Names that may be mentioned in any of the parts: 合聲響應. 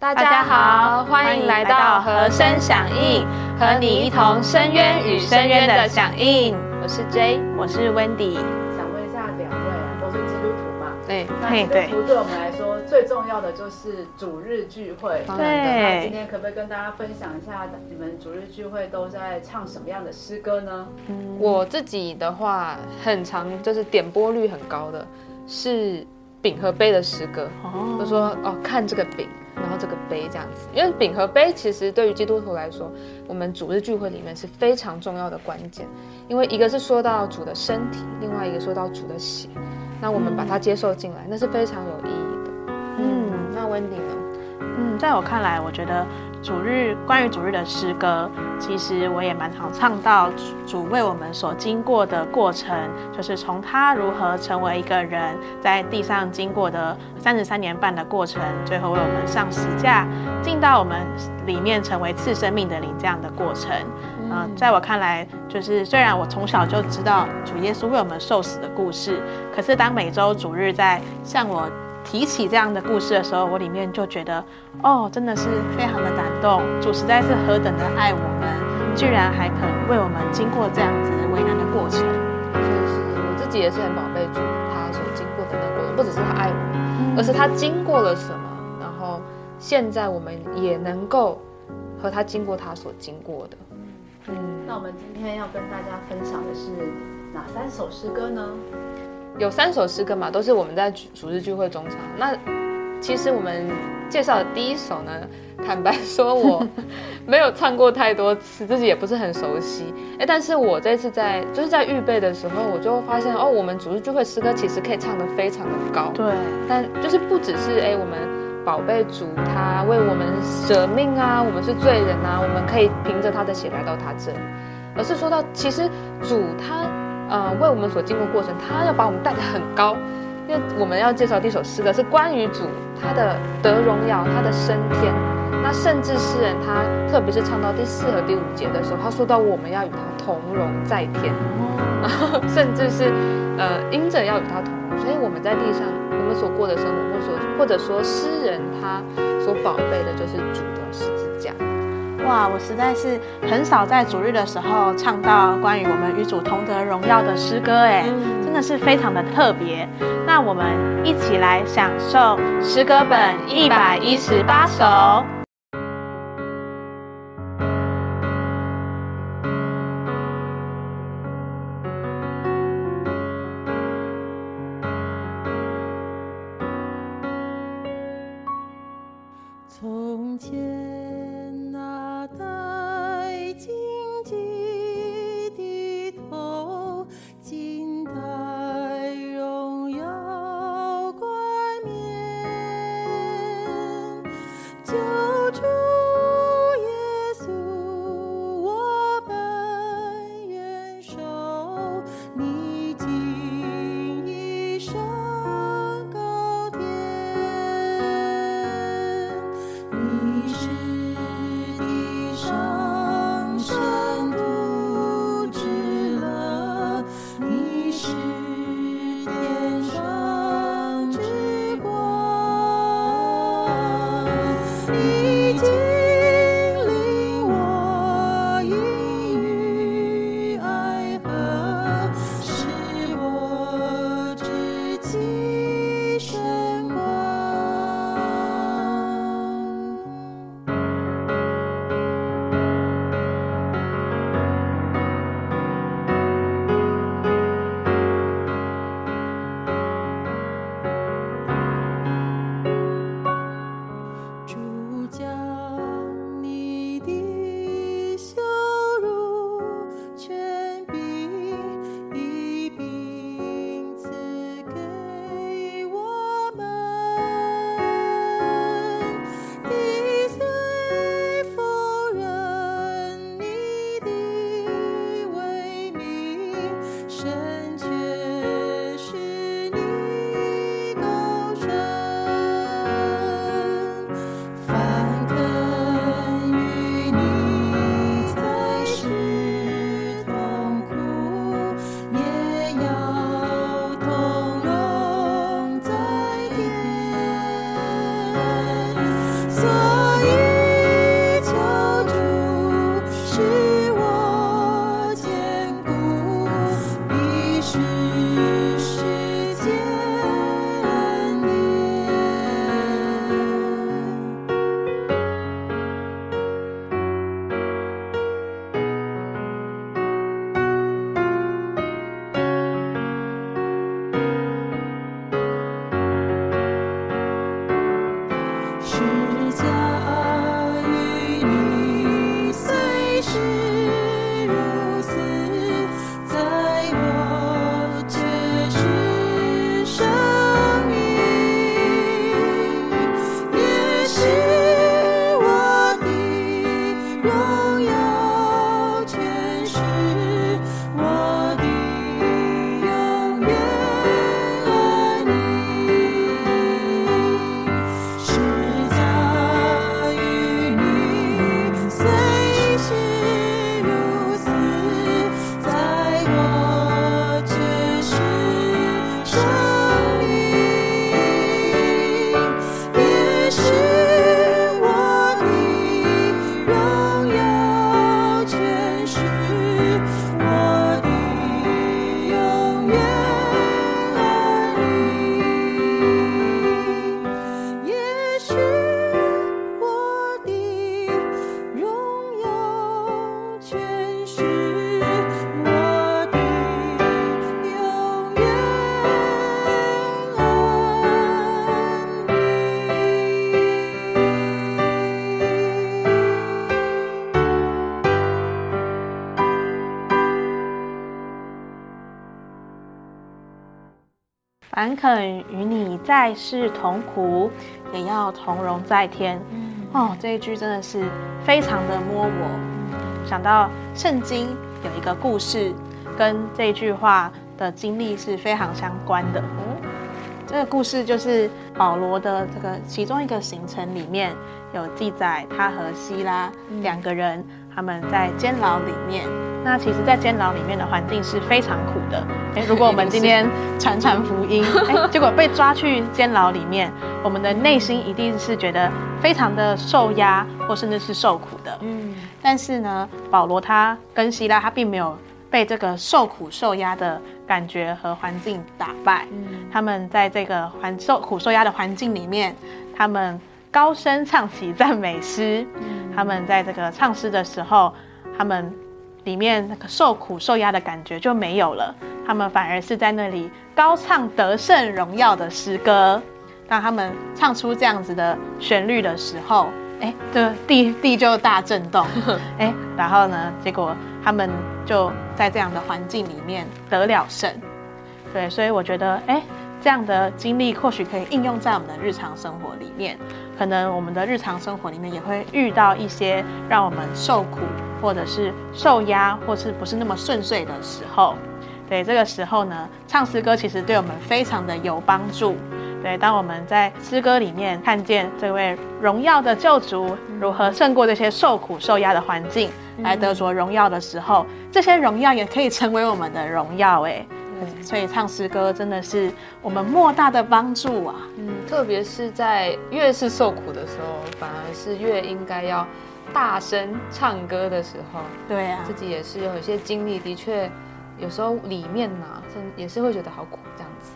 大家好，欢迎来到和声响应，和你一同深渊与深渊的响应。我是 J， 我是 Wendy。想问一下两位都是基督徒嘛？对，对。基督徒对我们来说最重要的就是主日聚会。对。今天可不可以跟大家分享一下你们主日聚会都在唱什么样的诗歌呢？我自己的话，很常就是点播率很高的是饼和杯的诗歌。哦。就说哦，看这个饼。然后这个杯这样子，因为饼和杯其实对于基督徒来说，我们主日聚会里面是非常重要的关键，因为一个是说到主的身体，另外一个说到主的血，那我们把它接受进来，那是非常有意义的。嗯，那 Wendy 呢？在我看来，我觉得关于主日的诗歌，其实我也蛮常唱到主为我们所经过的过程，就是从他如何成为一个人，在地上经过的33年半的过程，最后为我们上十架，进到我们里面成为赐生命的灵这样的过程。在我看来，就是虽然我从小就知道主耶稣为我们受死的故事，可是当每周主日在向我提起这样的故事的时候，我里面就觉得，哦，真的是非常的感动。主实在是何等的爱我们，居然还肯为我们经过这样子为难的过程。就是我自己也是很宝贝主他所经过的那过程，不只是他爱我们，而是他经过了什么，然后现在我们也能够和他经过他所经过的。那我们今天要跟大家分享的是哪3首诗歌呢？有3首诗歌嘛，都是我们在主日聚会中唱。那其实我们介绍的第一首呢，坦白说我没有唱过太多次，自己也不是很熟悉。但是我这次在预备的时候，我就发现哦，我们主日聚会诗歌其实可以唱得非常的高。对。但就是不只是我们宝贝主他为我们舍命啊，我们是罪人啊，我们可以凭着他的血来到他这里，而是说到其实主他。为我们所经过过程，他要把我们带得很高，因为我们要介绍第一首诗歌是关于主他的得荣耀，他的升天。那甚至诗人他特别是唱到第4和第5节的时候，他说到我们要与他同荣在天，然后甚至是因着要与他同荣，所以我们在地上我们所过的生活，或者说诗人他所宝贝的就是主的十字架。哇，我实在是很少在主日的时候唱到关于我们与主同得荣耀的诗歌，真的是非常的特别。那我们一起来享受诗歌本118首。从前。凡肯与你在世同苦，也要同荣在天。哦，这一句真的是非常的摸我。想到圣经有一个故事，跟这句话的经历是非常相关的。这个故事就是保罗的这个其中一个行程里面有记载，他和西拉2个人他们在监牢里面。那其实，在监牢里面的环境是非常苦的。如果我们今天传福音，结果被抓去监牢里面，我们的内心一定是觉得非常的受压，或甚至是受苦的。但是呢，保罗他跟西拉他并没有被这个受苦受压的感觉和环境打败。他们在这个受苦受压的环境里面，他们高声唱起赞美诗。他们在这个唱诗的时候，他们里面那个受苦受压的感觉就没有了，他们反而是在那里高唱得胜荣耀的诗歌。当他们唱出这样子的旋律的时候，地就大震动，然后呢，结果他们就在这样的环境里面得了胜。对，所以我觉得，这样的经历或许可以应用在我们的日常生活里面，可能我们的日常生活里面也会遇到一些让我们受苦或者是受压或是不是那么顺遂的时候。对，这个时候呢，唱诗歌其实对我们非常的有帮助。对，当我们在诗歌里面看见这位荣耀的救主如何胜过这些受苦受压的环境来得着荣耀的时候，这些荣耀也可以成为我们的荣耀。所以唱诗歌真的是我们莫大的帮助啊！特别是在越是受苦的时候，反而是越应该要大声唱歌的时候。对啊，自己也是有一些经历，的确有时候里面嘛，也是会觉得好苦这样子。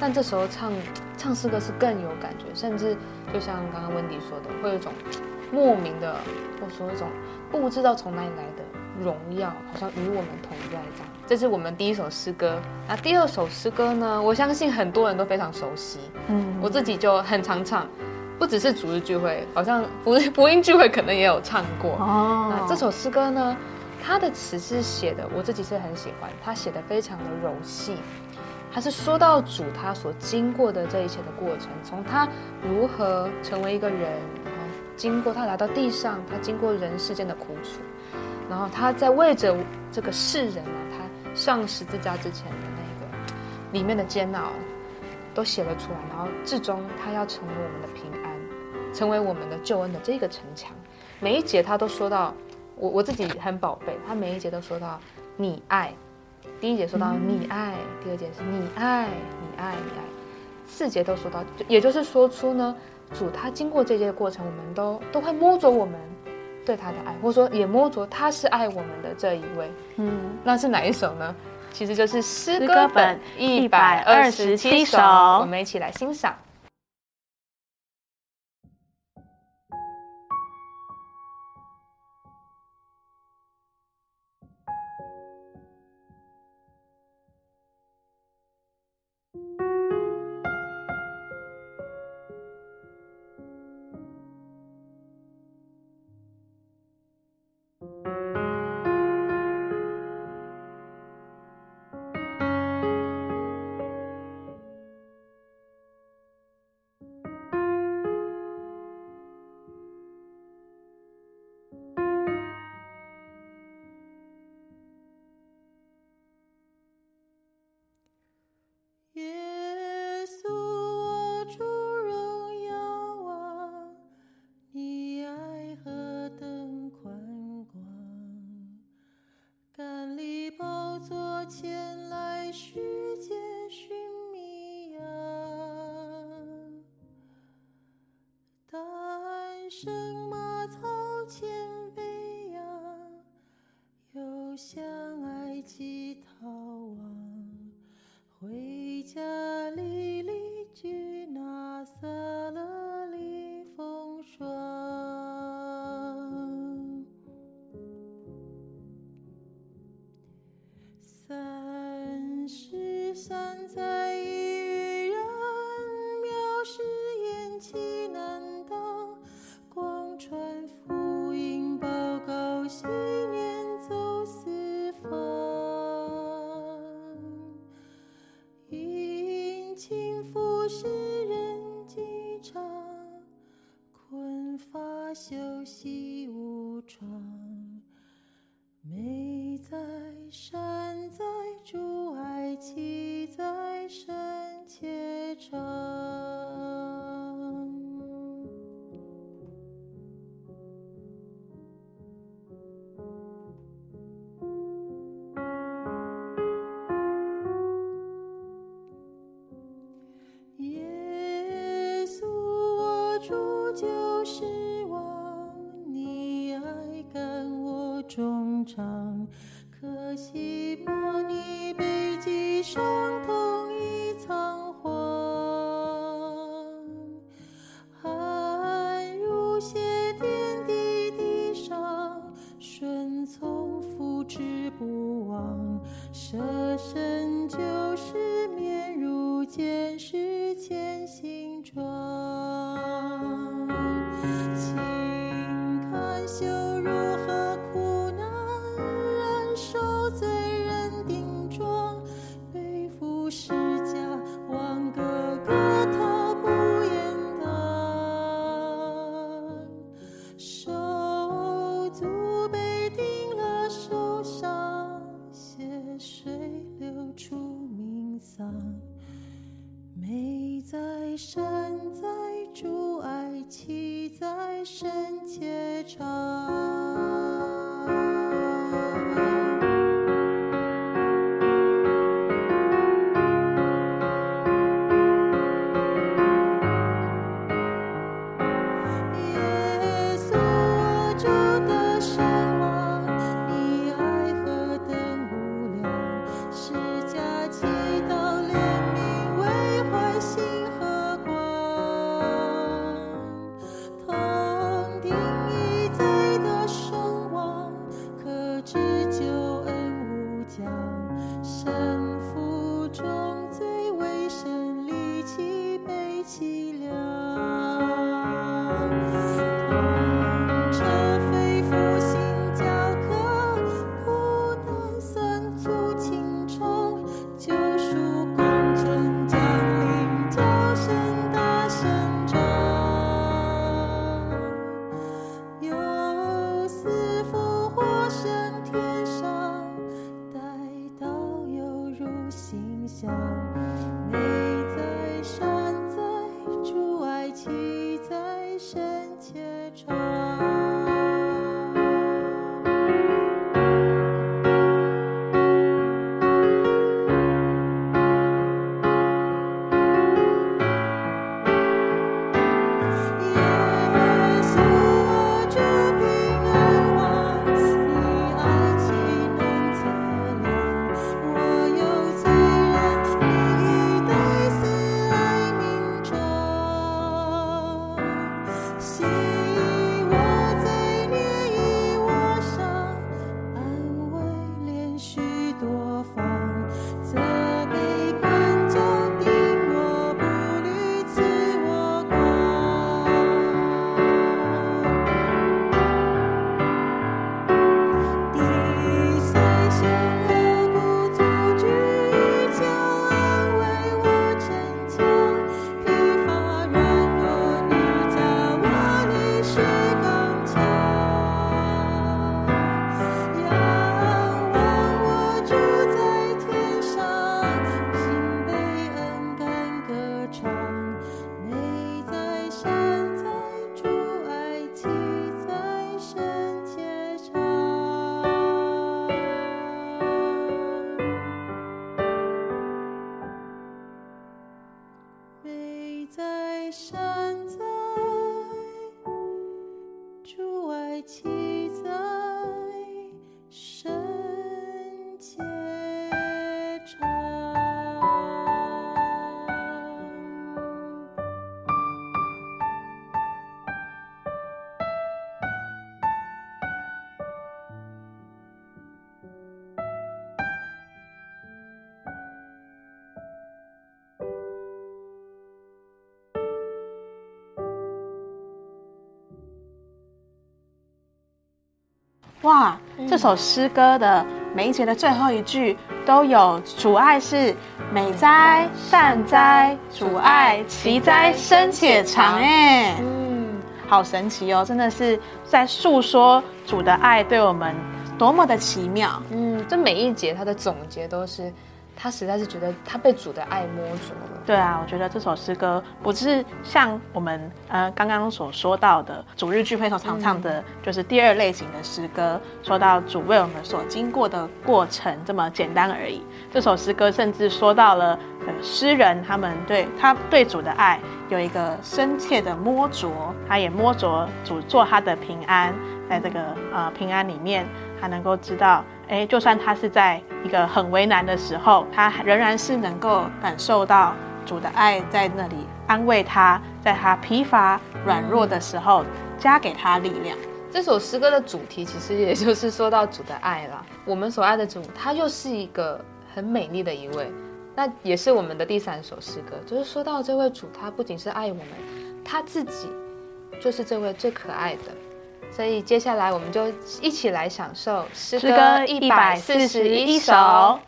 但这时候唱诗歌是更有感觉，甚至就像刚刚温迪说的，会有一种莫名的，或说一种不知道从哪里来的荣耀，好像与我们同在这样。这是我们第一首诗歌。那第二首诗歌呢？我相信很多人都非常熟悉。我自己就很常唱，不只是主日聚会，好像福音聚会可能也有唱过。那这首诗歌呢，它的词是写的，我自己是很喜欢，它写的非常的柔细。他是说到主他所经过的这一切的过程，从他如何成为一个人，然后经过他来到地上，他经过人世间的苦楚，然后他在为着这个世人啊，他上十字架之前的那个里面的煎熬都写了出来，然后至终他要成为我们的平安，成为我们的救恩的这个城墙。每一节他都说到，我自己很宝贝，他每一节都说到你爱。第一节说到你爱，第二节是你爱，你爱，你爱，4节都说到，也就是说出呢，主他经过这些过程，我们都会摸着我们对他的爱，或者说也摸着他是爱我们的这一位。嗯，那是哪一首呢？其实就是诗歌本127首，我们一起来欣赏。可惜莫逆背脊伤痛已仓皇，汗如血点滴地上，顺从福之不忘，舍身就是面如坚实前行状。请看羞辱和苦爱记在身。哇，这首诗歌的每一节的最后一句都有主爱是美哉善哉，主爱其哉深且长。哎，好神奇哦，真的是在诉说主的爱对我们多么的奇妙。这每一节它的总结都是他实在是觉得他被主的爱摸着了。对啊，我觉得这首诗歌不是像我们刚刚所说到的主日聚会所常唱的，就是第二类型的诗歌，说到主为我们所经过的过程这么简单而已。这首诗歌甚至说到了诗人他们对主的爱有一个深切的摸着，他也摸着主做他的平安，在这个平安里面，他能够知道。就算他是在一个很为难的时候，他仍然是能够感受到主的爱在那里安慰他，在他疲乏软弱的时候加给他力量。这首诗歌的主题其实也就是说到主的爱啦。我们所爱的主，他又是一个很美丽的一位，那也是我们的第三首诗歌，就是说到这位主，他不仅是爱我们，他自己就是这位最可爱的。所以接下来我们就一起来享受诗歌141首。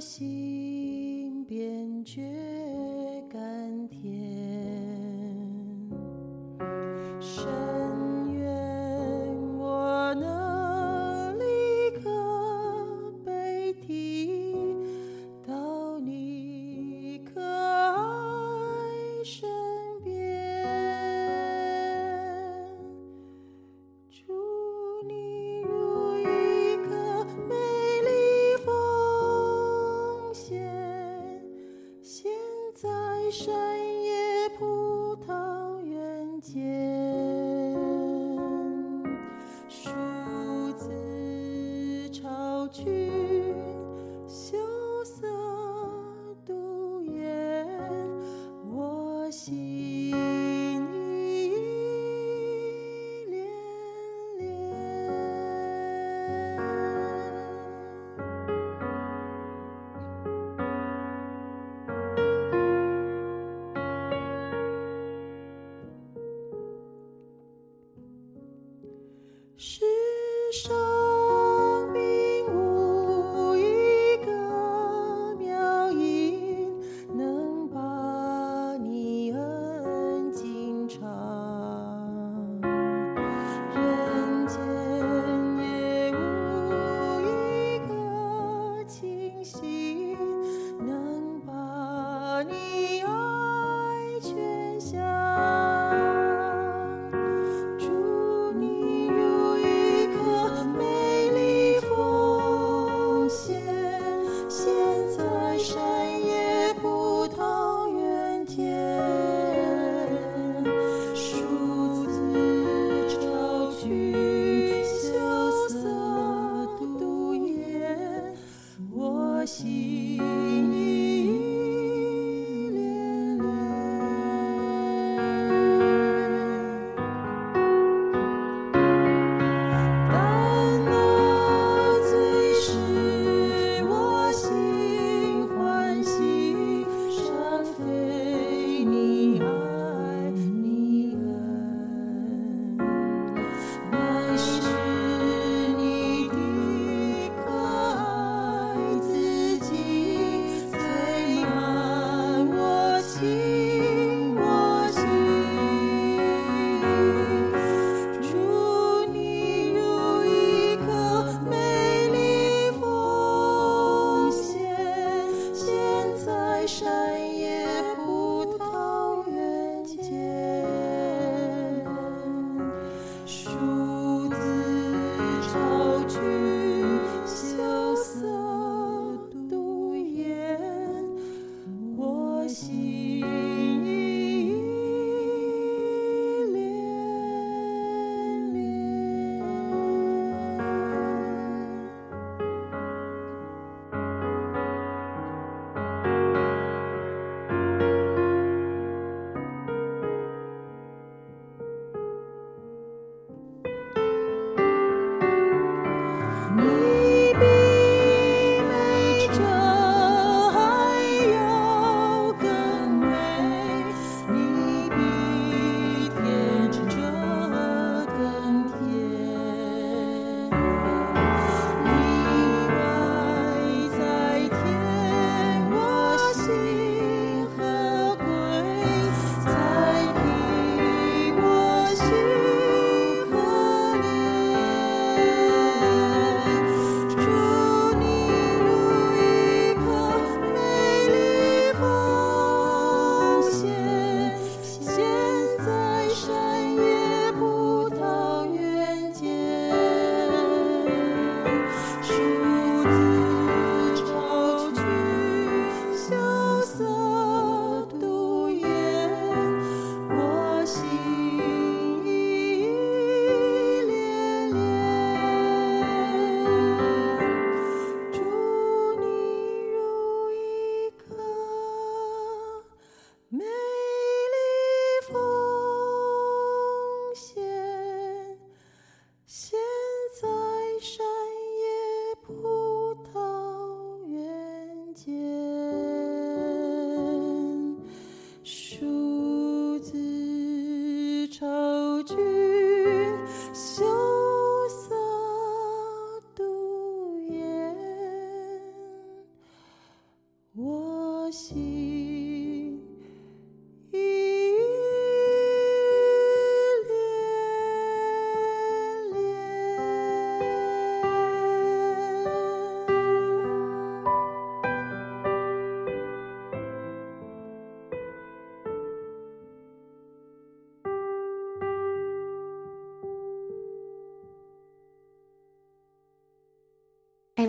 心边却甘甜，深愿我能立刻被提到你可爱身边，祝你如一颗美丽风。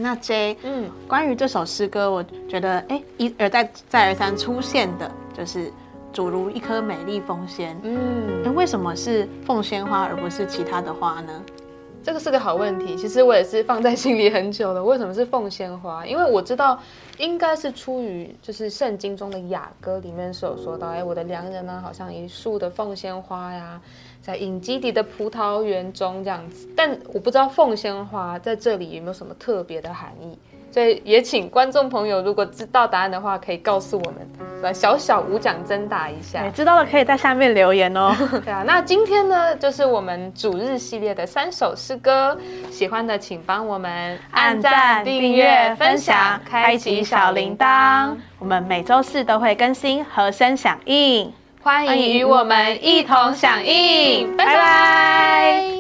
那 J， 关于这首诗歌，我觉得，一而再再而三出现的就是“主如一颗美丽凤仙”。为什么是凤仙花而不是其他的花呢？这个是个好问题，其实我也是放在心里很久了。为什么是凤仙花？因为我知道应该是出于就是圣经中的雅歌里面是有说到，我的良人呢，好像一树的凤仙花呀，在隐基底的葡萄园中这样子。但我不知道凤仙花在这里有没有什么特别的含义，所以也请观众朋友如果知道答案的话，可以告诉我们，来小小无奖征答一下。知道的可以在下面留言哦。对啊，那今天呢就是我们主日系列的3首诗歌，喜欢的请帮我们按赞、订阅、分享、开启小铃铛。我们每周四都会更新和声响应，欢迎与我们一同响应。拜拜。